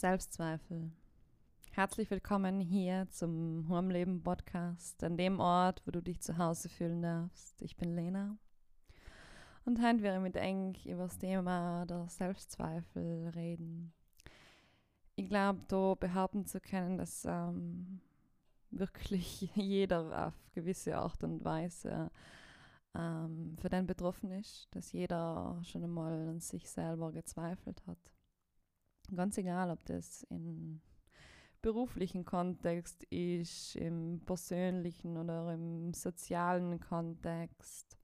Selbstzweifel. Herzlich willkommen hier zum HUAM leben Podcast, an dem Ort, wo du dich zu Hause fühlen darfst. Ich bin Lena und heute werden wir mit Eng über das Thema der Selbstzweifel reden. Ich glaube, da behaupten zu können, dass wirklich jeder auf gewisse Art und Weise für den betroffen ist, dass jeder schon einmal an sich selber gezweifelt hat. Ganz egal, ob das im beruflichen Kontext ist, im persönlichen oder im sozialen Kontext.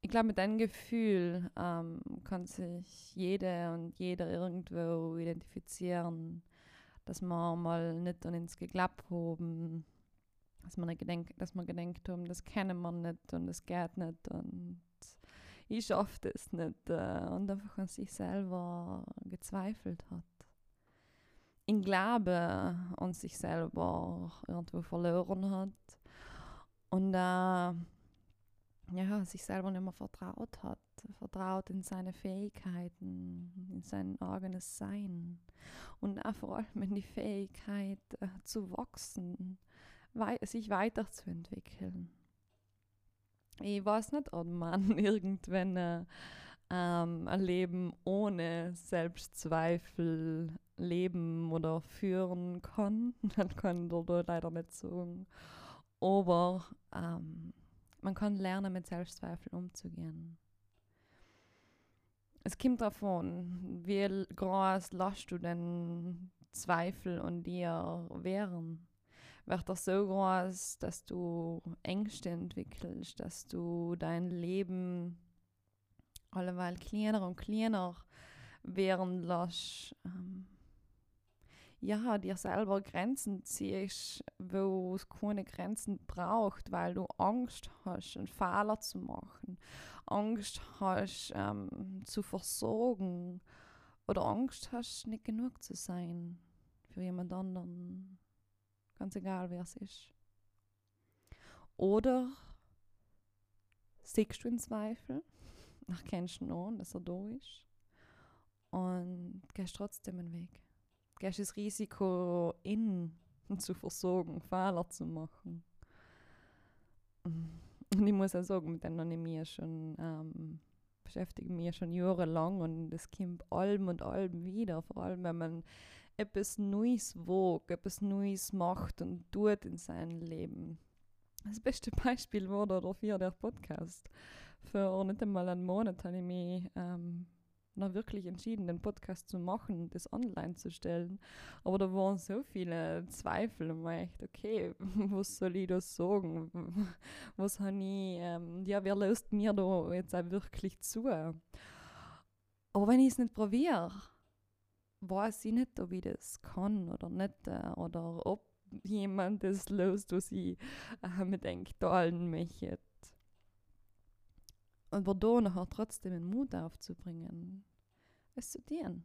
Ich glaube, mit einem Gefühl kann sich jede und jeder irgendwo identifizieren, dass man mal nicht an uns geglaubt haben, dass man gedenkt haben, das kennen wir nicht und das geht nicht und ich schaffe das nicht und einfach an sich selber gezweifelt hat. In Glaube an sich selber irgendwo verloren hat und sich selber nicht mehr vertraut hat. Vertraut in seine Fähigkeiten, in sein eigenes Sein und auch vor allem in die Fähigkeit zu wachsen, sich weiterzuentwickeln. Ich weiß nicht, ob man irgendwann ein Leben ohne Selbstzweifel leben oder führen kann. Das kann ich da leider nicht sagen. Aber man kann lernen, mit Selbstzweifel umzugehen. Es kommt davon, wie groß lässt du denn Zweifel an dir wären. Wird das so groß, dass du Ängste entwickelst, dass du dein Leben alleweil kleiner und kleiner werden lässt. Dir selber Grenzen ziehst, wo es keine Grenzen braucht, weil du Angst hast, einen Fehler zu machen, Angst hast, zu versorgen oder Angst hast, nicht genug zu sein für jemand anderen. Ganz egal, wer es ist. Oder siehst du in Zweifel, erkennst du ihn, dass er da ist und gehst trotzdem einen Weg. Gehst das Risiko in zu versorgen, Fehler zu machen. Und ich muss auch sagen, mit dem beschäftige mich schon jahrelang und es kommt allem und allem wieder, vor allem wenn man etwas Neues wagt, etwas Neues macht und tut in seinem Leben. Das beste Beispiel wurde dafür der Podcast. Vor nicht einmal einen Monat habe ich mich noch wirklich entschieden, den Podcast zu machen und das online zu stellen. Aber da waren so viele Zweifel und mir echt, okay, was soll ich da sagen? Was habe ich, wer lässt mir da jetzt auch wirklich zu? Aber wenn ich es nicht probiere, weiß ich nicht, ob ich das kann oder nicht, oder ob jemand das löst, was ich mit teilen möchte. Und war da nachher trotzdem den Mut aufzubringen, es zu tun.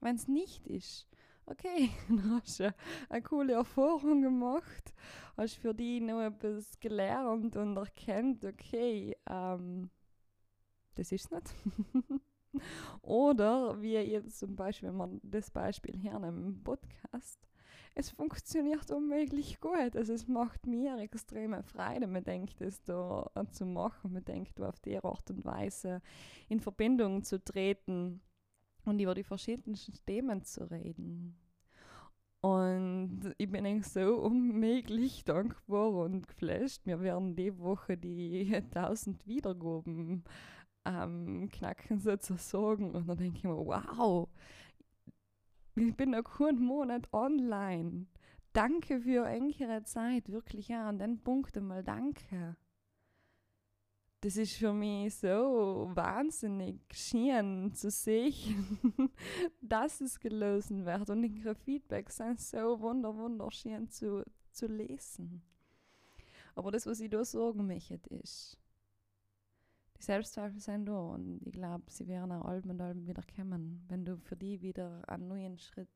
Wenn es nicht ist, okay, dann hast du eine coole Erfahrung gemacht, hast für dich noch etwas gelernt und erkannt, okay, das ist es nicht. Oder wie jetzt zum Beispiel, wenn man das Beispiel hernimmt im Podcast, es funktioniert unmöglich gut. Also es macht mir extreme Freude, mir denkt, das da zu machen, mir denkt, auf die Art und Weise in Verbindung zu treten und über die verschiedensten Themen zu reden. Und ich bin eigentlich so unmöglich dankbar und geflasht. Wir werden die Woche die 1000 Wiedergaben knacken sozusagen. Und dann denke ich mir, wow, ich bin noch einen Monat online. Danke für eure Zeit, wirklich ja. An den Punkt einmal danke. Das ist für mich so wahnsinnig schön zu sehen, dass es gelöst wird. Und eure Feedbacks sind so wunderschön zu lesen. Aber das, was ich da sagen möchte, ist, die Selbstzweifel sind da und ich glaube, sie werden auch allem und allem wieder kommen, wenn du für die wieder einen neuen Schritt,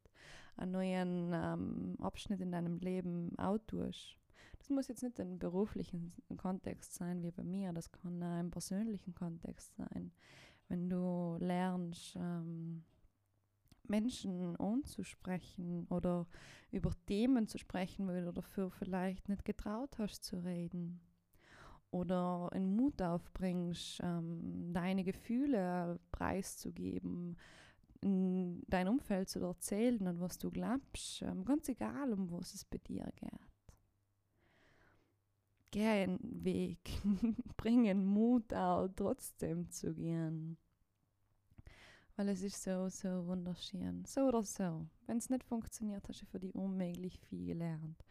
einen neuen Abschnitt in deinem Leben auch tust. Das muss jetzt nicht im beruflichen Kontext sein wie bei mir, das kann auch im persönlichen Kontext sein. Wenn du lernst, Menschen anzusprechen oder über Themen zu sprechen, weil du dafür vielleicht nicht getraut hast zu reden. Oder einen Mut aufbringst, deine Gefühle preiszugeben, dein Umfeld zu erzählen und was du glaubst, ganz egal, um was es bei dir geht. Geh einen Weg, bring einen Mut auch, trotzdem zu gehen. Weil es ist so, so wunderschön. So oder so. Wenn es nicht funktioniert, hast du für dich unmöglich viel gelernt.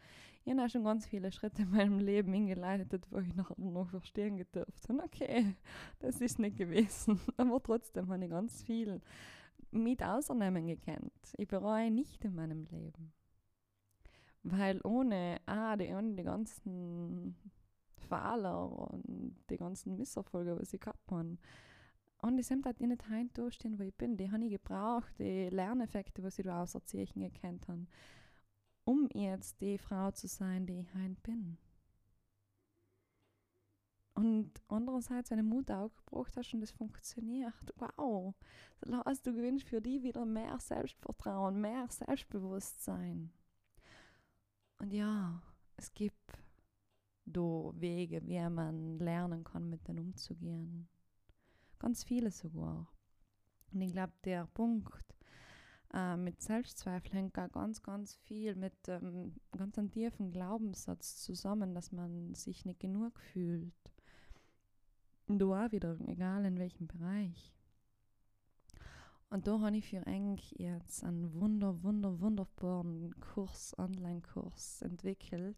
Ich habe auch schon ganz viele Schritte in meinem Leben eingeleitet, wo ich nachher noch verstehen gedurft habe. Okay, das ist nicht gewesen. Aber trotzdem habe ich ganz viel mit Ausnahmen gekannt. Ich bereue nicht in meinem Leben. Weil ohne die ganzen Fehler und die ganzen Misserfolge, was ich gehabt habe, und die sind halt nicht heim durchstehen, wo ich bin. Die habe ich gebraucht, die Lerneffekte, die ich da aus Erzählchen gekannt habe, um jetzt die Frau zu sein, die ich heim bin. Und andererseits, wenn du Mut aufgebracht hast und das funktioniert, wow, du gewinnst für die wieder mehr Selbstvertrauen, mehr Selbstbewusstsein. Und ja, es gibt da Wege, wie man lernen kann, mit denen umzugehen. Ganz viele sogar. Und ich glaube, der Punkt mit Selbstzweifel hängt auch ganz, ganz viel mit ganz einem tiefen Glaubenssatz zusammen, dass man sich nicht genug fühlt. Und da auch wieder, egal in welchem Bereich. Und da habe ich für Eng jetzt einen wunderbaren Kurs, Online-Kurs entwickelt.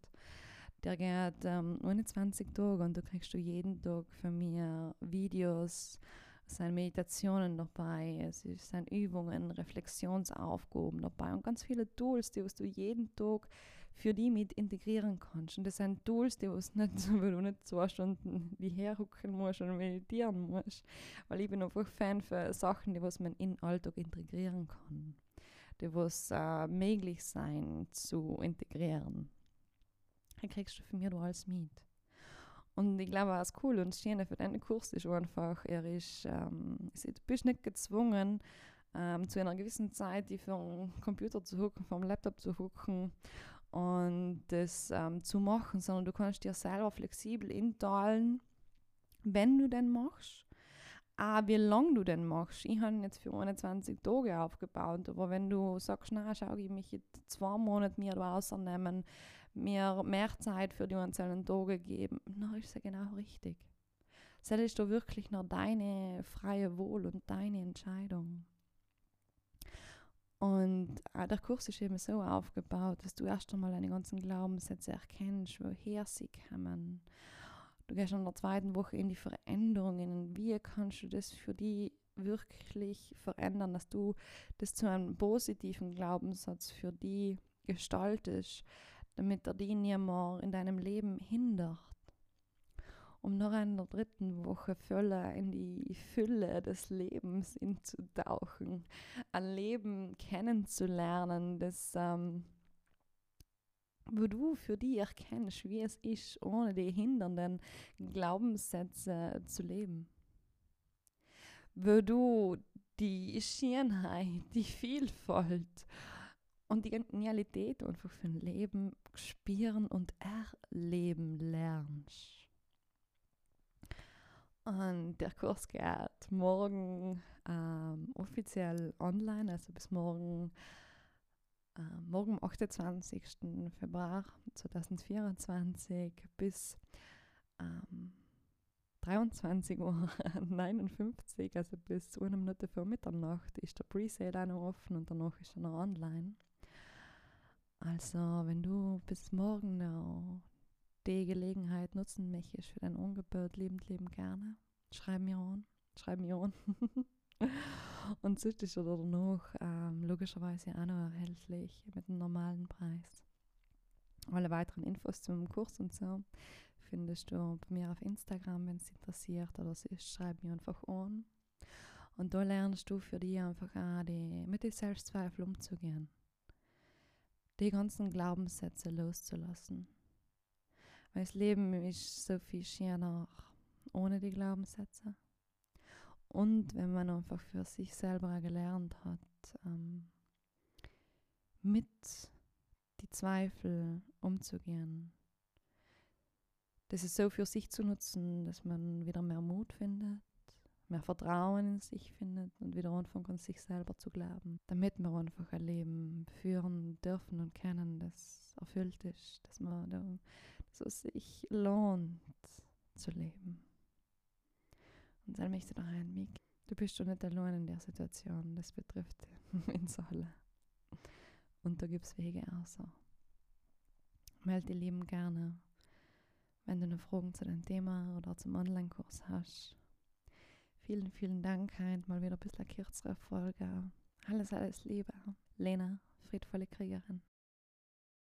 Der geht 21 Tage und da kriegst du jeden Tag von mir Videos, es sind Meditationen dabei, es sind Übungen, Reflexionsaufgaben dabei und ganz viele Tools, die du jeden Tag für die mit integrieren kannst. Und das sind Tools, die du nicht 2 Stunden herrücken musst und meditieren musst, weil ich bin einfach Fan für Sachen, die man in den Alltag integrieren kann, die möglich sein zu integrieren. Dann kriegst du von mir alles mit. Und ich glaube, was cool und schön für deinen Kurs ist einfach, du bist nicht gezwungen, zu einer gewissen Zeit dich vom Computer zu hocken, vom Laptop zu hocken und das zu machen, sondern du kannst dir selber flexibel inteilen, wenn du denn machst. Wie lange du denn machst. Ich habe jetzt für 21 Tage aufgebaut, aber wenn du sagst, na, schau, ich mich jetzt 2 Monate mehr rausnehmen, mir mehr Zeit für die einzelnen Tage geben, dann ist es ja genau richtig. Das ist doch wirklich noch deine freie Wahl und deine Entscheidung. Und der Kurs ist eben so aufgebaut, dass du erst einmal deine ganzen Glaubenssätze erkennst, woher sie kommen. Du gehst in der 2. Woche in die Veränderungen. Wie kannst du das für dich wirklich verändern, dass du das zu einem positiven Glaubenssatz für dich gestaltest, damit er dich nie mehr in deinem Leben hindert? Um noch in der 3. Woche völlig in die Fülle des Lebens hinzutauchen, ein Leben kennenzulernen, das wo du für dich erkennst, wie es ist, ohne die hindernden Glaubenssätze zu leben. Wo du die Schönheit, die Vielfalt und die Genialität einfach für ein Leben spüren und erleben lernst. Und der Kurs geht morgen offiziell online, also bis morgen am 28. Februar 2024 bis 23:59 Uhr, also bis 1 Minute vor Mitternacht, ist der Presale auch noch offen und danach ist er noch online. Also wenn du bis morgen noch die Gelegenheit nutzen möchtest für dein Angebot, liebend gerne, schreib mir an. Und sonst ist oder noch logischerweise auch noch erhältlich mit einem normalen Preis. Alle weiteren Infos zum Kurs und so findest du bei mir auf Instagram, wenn es interessiert oder so ist, schreib mir einfach an. Und da lernst du für dich einfach auch mit den Selbstzweifeln umzugehen. Die ganzen Glaubenssätze loszulassen. Weil das Leben ist so viel schöner ohne die Glaubenssätze. Und wenn man einfach für sich selber gelernt hat, mit die Zweifel umzugehen. Das ist so für sich zu nutzen, dass man wieder mehr Mut findet, mehr Vertrauen in sich findet und wieder anfängt, an sich selber zu glauben, damit wir einfach ein Leben führen dürfen und können, das erfüllt ist, dass es sich lohnt zu leben. Und dann möchte ich noch einmig, du bist schon nicht allein in der Situation, das betrifft uns alle. Und da gibt es Wege außer. Meld die Lieben gerne, wenn du noch Fragen zu deinem Thema oder zum Online-Kurs hast. Vielen, vielen Dank, heute mal wieder ein bisschen kürzere Folge. Alles, alles Liebe. Lena, friedvolle Kriegerin.